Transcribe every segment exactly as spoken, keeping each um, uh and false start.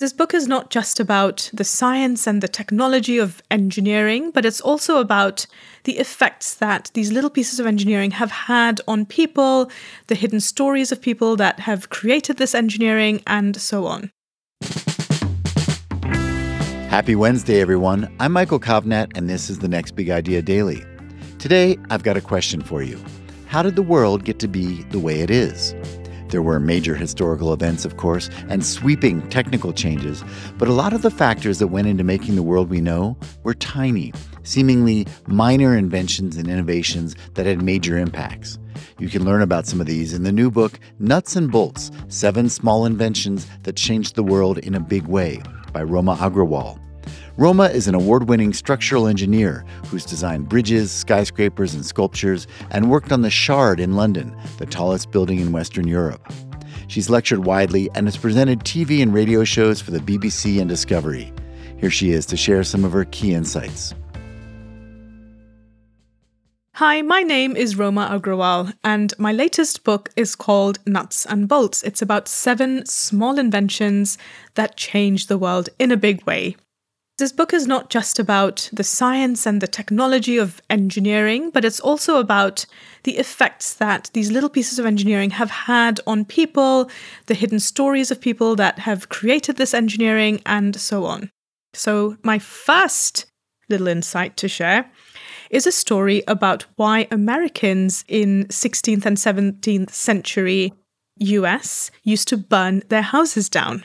This book is not just about the science and the technology of engineering, but it's also about the effects that these little pieces of engineering have had on people, the hidden stories of people that have created this engineering, and so on. Happy Wednesday, everyone. I'm Michael Kovnet, and this is the Next Big Idea Daily. Today, I've got a question for you. How did the world get to be the way it is? There were major historical events, of course, and sweeping technical changes, but a lot of the factors that went into making the world we know were tiny, seemingly minor inventions and innovations that had major impacts. You can learn about some of these in the new book, Nuts and Bolts, Seven Small Inventions That Changed the World in a Big Way, by Roma Agrawal. Roma is an award-winning structural engineer who's designed bridges, skyscrapers, and sculptures, and worked on the Shard in London, the tallest building in Western Europe. She's lectured widely and has presented T V and radio shows for the B B C and Discovery. Here she is to share some of her key insights. Hi, my name is Roma Agrawal, and my latest book is called Nuts and Bolts. It's about seven small inventions that changed the world in a big way. This book is not just about the science and the technology of engineering, but it's also about the effects that these little pieces of engineering have had on people, the hidden stories of people that have created this engineering, and so on. So my first little insight to share is a story about why Americans in sixteenth and seventeenth century U S used to burn their houses down.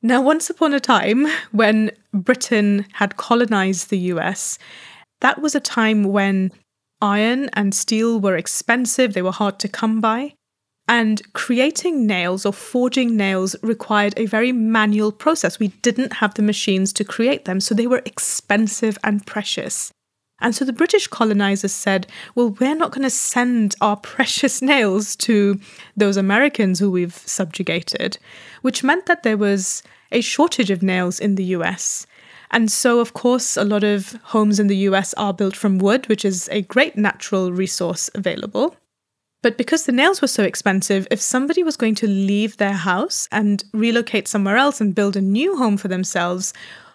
Now, once upon a time, when Britain had colonized the U S, that was a time when iron and steel were expensive, they were hard to come by, and creating nails or forging nails required a very manual process. We didn't have the machines to create them, so they were expensive and precious. And so the British colonizers said, well, we're not going to send our precious nails to those Americans who we've subjugated, which meant that there was a shortage of nails in the U S. And so, of course, a lot of homes in the U S are built from wood, which is a great natural resource available. But because the nails were so expensive, if somebody was going to leave their house and relocate somewhere else and build a new home for themselves,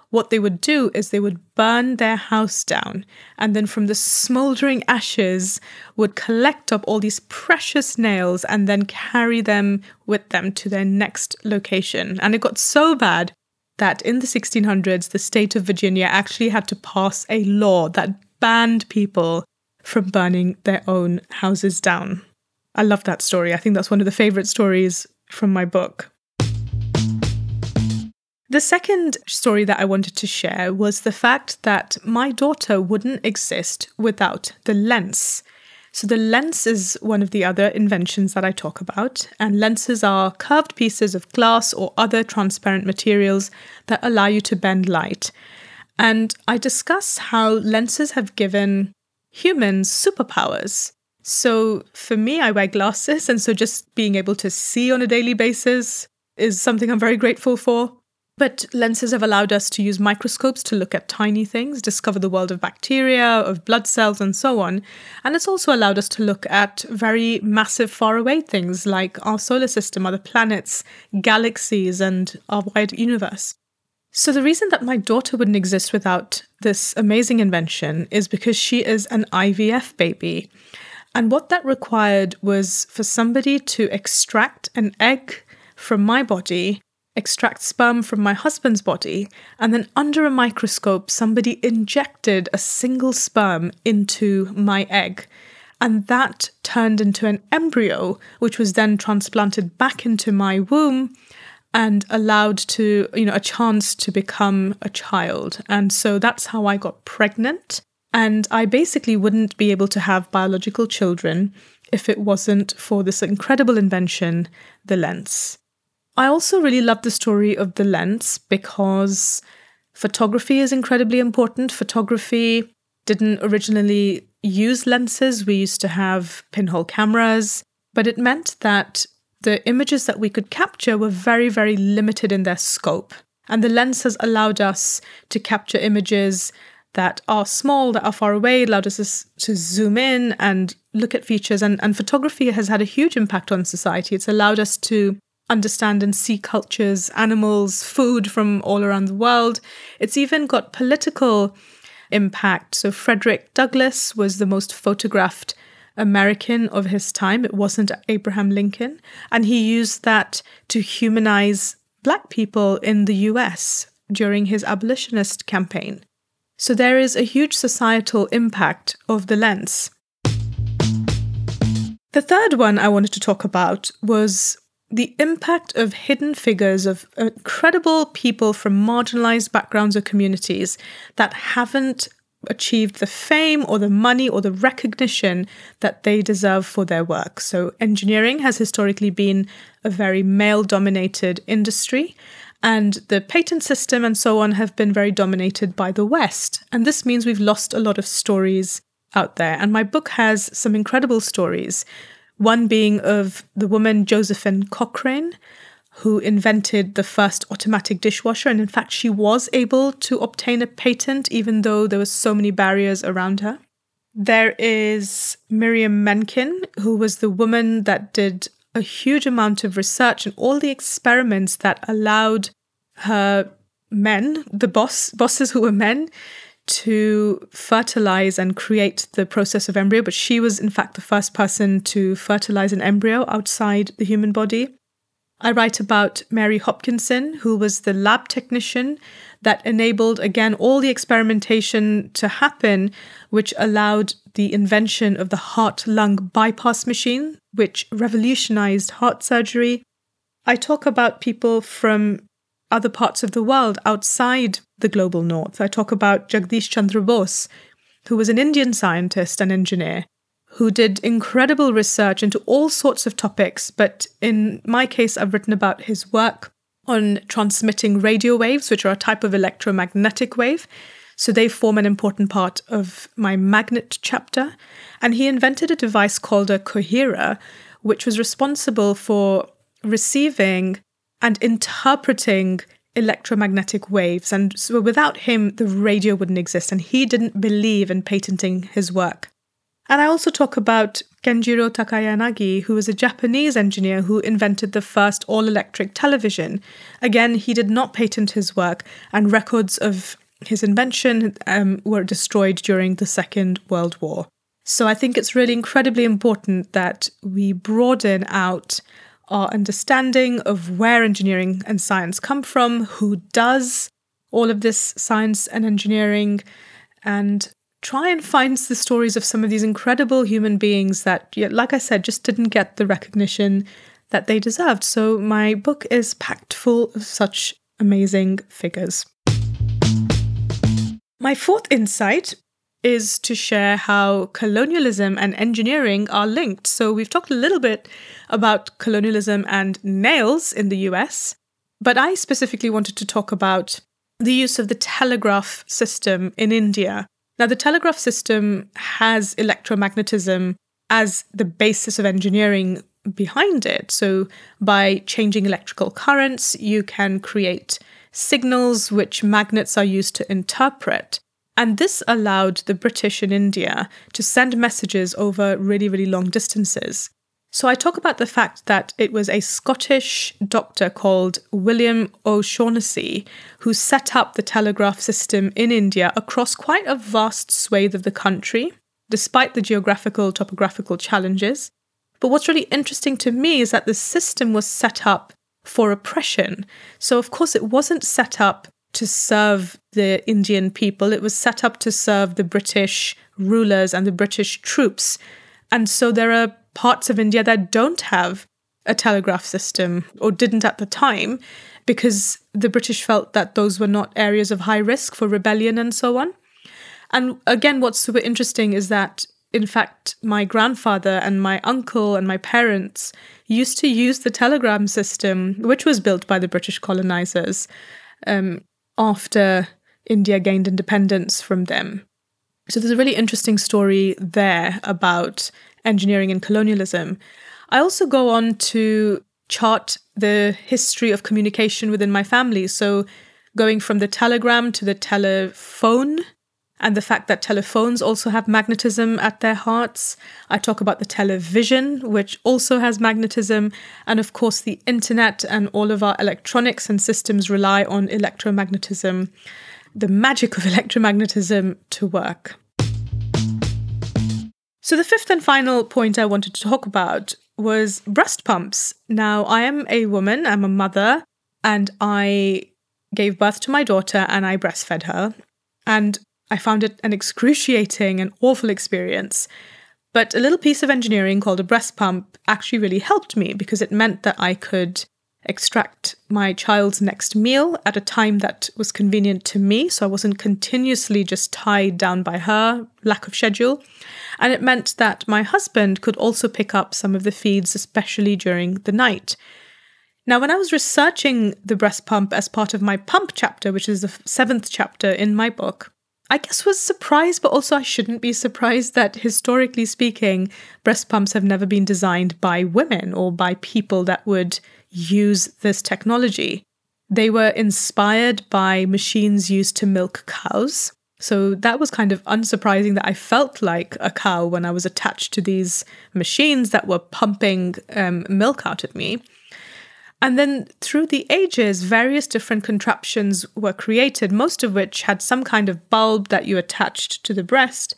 what they would do is they would burn their house down, and then from the smoldering ashes would collect up all these precious nails and then carry them with them to their next location. And it got so bad that in the sixteen hundreds, the state of Virginia actually had to pass a law that banned people from burning their own houses down. I love that story. I think that's one of the favorite stories from my book. The second story that I wanted to share was the fact that my daughter wouldn't exist without the lens. So the lens is one of the other inventions that I talk about, and lenses are curved pieces of glass or other transparent materials that allow you to bend light. And I discuss how lenses have given humans superpowers. So for me, I wear glasses, and so just being able to see on a daily basis is something I'm very grateful for. But lenses have allowed us to use microscopes to look at tiny things, discover the world of bacteria, of blood cells, and so on. And it's also allowed us to look at very massive faraway things like our solar system, other planets, galaxies, and our wider universe. So the reason that my daughter wouldn't exist without this amazing invention is because she is an I V F baby. And what that required was for somebody to extract an egg from my body, extract sperm from my husband's body, and then under a microscope, somebody injected a single sperm into my egg. And that turned into an embryo, which was then transplanted back into my womb and allowed to, you know, a chance to become a child. And so that's how I got pregnant. And I basically wouldn't be able to have biological children if it wasn't for this incredible invention, the lens. I also really love the story of the lens because photography is incredibly important. Photography didn't originally use lenses. We used to have pinhole cameras, but it meant that the images that we could capture were very, very limited in their scope. And the lens has allowed us to capture images that are small, that are far away, allowed us to zoom in and look at features. And, and photography has had a huge impact on society. It's allowed us to understand and see cultures, animals, food from all around the world. It's even got political impact. So Frederick Douglass was the most photographed American of his time. It wasn't Abraham Lincoln. And he used that to humanize Black people in the U S during his abolitionist campaign. So there is a huge societal impact of the lens. The third one I wanted to talk about was the impact of hidden figures, of incredible people from marginalized backgrounds or communities that haven't achieved the fame or the money or the recognition that they deserve for their work. So engineering has historically been a very male-dominated industry, and the patent system and so on have been very dominated by the West. And this means we've lost a lot of stories out there. And my book has some incredible stories, one being of the woman Josephine Cochrane, who invented the first automatic dishwasher. And in fact, she was able to obtain a patent, even though there were so many barriers around her. There is Miriam Menkin, who was the woman that did a huge amount of research and all the experiments that allowed her men, the boss, bosses who were men, to fertilize and create the process of embryo. But she was, in fact, the first person to fertilize an embryo outside the human body. I write about Mary Hopkinson, who was the lab technician that enabled, again, all the experimentation to happen, which allowed the invention of the heart-lung bypass machine, which revolutionized heart surgery. I talk about people from other parts of the world outside the global north. I talk about Jagdish Chandra Bose, who was an Indian scientist and engineer, who did incredible research into all sorts of topics. But in my case, I've written about his work on transmitting radio waves, which are a type of electromagnetic wave. So they form an important part of my magnet chapter. And he invented a device called a coherer, which was responsible for receiving and interpreting electromagnetic waves. And so without him, the radio wouldn't exist. And he didn't believe in patenting his work. And I also talk about Kenjiro Takayanagi, who was a Japanese engineer who invented the first all-electric television. Again, he did not patent his work, and records of his invention um, were destroyed during the Second World War. So I think it's really incredibly important that we broaden out our understanding of where engineering and science come from, who does all of this science and engineering, and try and find the stories of some of these incredible human beings that, like I said, just didn't get the recognition that they deserved. So my book is packed full of such amazing figures. My fourth insight is to share how colonialism and engineering are linked. So we've talked a little bit about colonialism and nails in the U S, but I specifically wanted to talk about the use of the telegraph system in India. Now, the telegraph system has electromagnetism as the basis of engineering behind it. So by changing electrical currents, you can create signals which magnets are used to interpret. And this allowed the British in India to send messages over really, really long distances. So I talk about the fact that it was a Scottish doctor called William O'Shaughnessy who set up the telegraph system in India across quite a vast swathe of the country, despite the geographical, topographical challenges. But what's really interesting to me is that the system was set up for oppression. So of course it wasn't set up to serve the Indian people, it was set up to serve the British rulers and the British troops. And so there are parts of India that don't have a telegraph system or didn't at the time because the British felt that those were not areas of high risk for rebellion and so on. And again, what's super interesting is that, in fact, my grandfather and my uncle and my parents used to use the telegram system, which was built by the British colonizers um, after India gained independence from them. So there's a really interesting story there about engineering and colonialism. I also go on to chart the history of communication within my family. So going from the telegram to the telephone, and the fact that telephones also have magnetism at their hearts. I talk about the television, which also has magnetism. And of course, the internet and all of our electronics and systems rely on electromagnetism, the magic of electromagnetism to work. So the fifth and final point I wanted to talk about was breast pumps. Now, I am a woman, I'm a mother, and I gave birth to my daughter and I breastfed her. And I found it an excruciating and awful experience. But a little piece of engineering called a breast pump actually really helped me, because it meant that I could extract my child's next meal at a time that was convenient to me. So I wasn't continuously just tied down by her lack of schedule. And it meant that my husband could also pick up some of the feeds, especially during the night. Now, when I was researching the breast pump as part of my pump chapter, which is the seventh chapter in my book, I guess was surprised, but also I shouldn't be surprised that historically speaking, breast pumps have never been designed by women or by people that would use this technology. They were inspired by machines used to milk cows. So that was kind of unsurprising that I felt like a cow when I was attached to these machines that were pumping um, milk out of me. And then through the ages, various different contraptions were created, most of which had some kind of bulb that you attached to the breast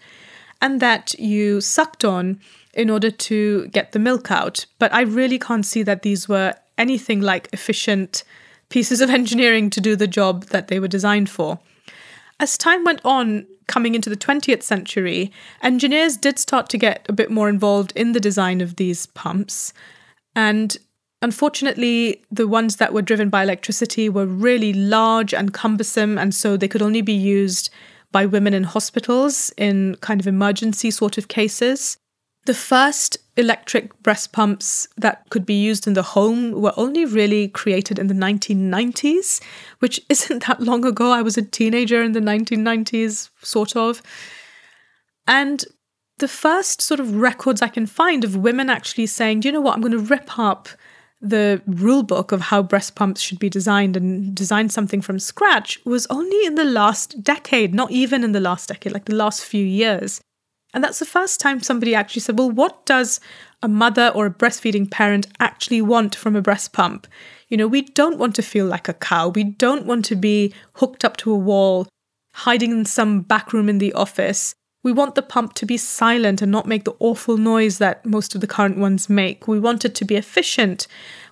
and that you sucked on in order to get the milk out. But I really can't see that these were anything like efficient pieces of engineering to do the job that they were designed for. As time went on, coming into the twentieth century, engineers did start to get a bit more involved in the design of these pumps, and unfortunately, the ones that were driven by electricity were really large and cumbersome, and so they could only be used by women in hospitals in kind of emergency sort of cases. The first electric breast pumps that could be used in the home were only really created in the nineteen nineties, which isn't that long ago. I was a teenager in the nineteen nineties, sort of. And the first sort of records I can find of women actually saying, you know what, I'm going to rip up the rule book of how breast pumps should be designed and design something from scratch was only in the last decade, not even in the last decade, like the last few years. And that's the first time somebody actually said, well, what does a mother or a breastfeeding parent actually want from a breast pump? You know, we don't want to feel like a cow. We don't want to be hooked up to a wall, hiding in some back room in the office. We want the pump to be silent and not make the awful noise that most of the current ones make. We want it to be efficient.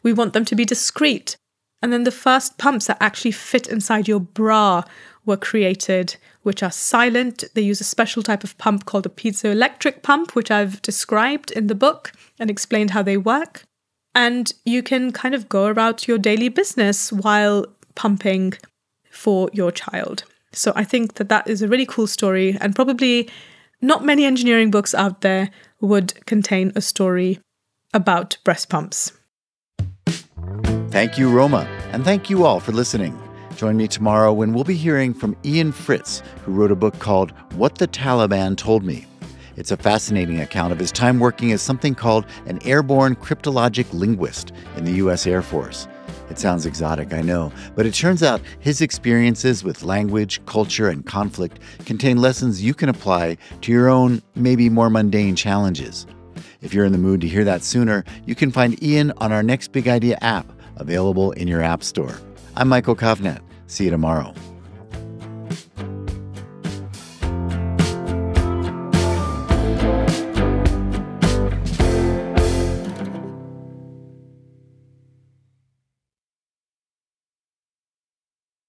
We want them to be discreet. And then the first pumps that actually fit inside your bra were created, which are silent. They use a special type of pump called a piezoelectric pump, which I've described in the book and explained how they work. And you can kind of go about your daily business while pumping for your child. So I think that that is a really cool story, and probably not many engineering books out there would contain a story about breast pumps. Thank you, Roma, and thank you all for listening. Join me tomorrow when we'll be hearing from Ian Fritz, who wrote a book called What the Taliban Told Me. It's a fascinating account of his time working as something called an airborne cryptologic linguist in the U S Air Force. It sounds exotic, I know, but it turns out his experiences with language, culture, and conflict contain lessons you can apply to your own, maybe more mundane challenges. If you're in the mood to hear that sooner, you can find Ian on our Next Big Idea app, available in your app store. I'm Michael Kovnet. See you tomorrow.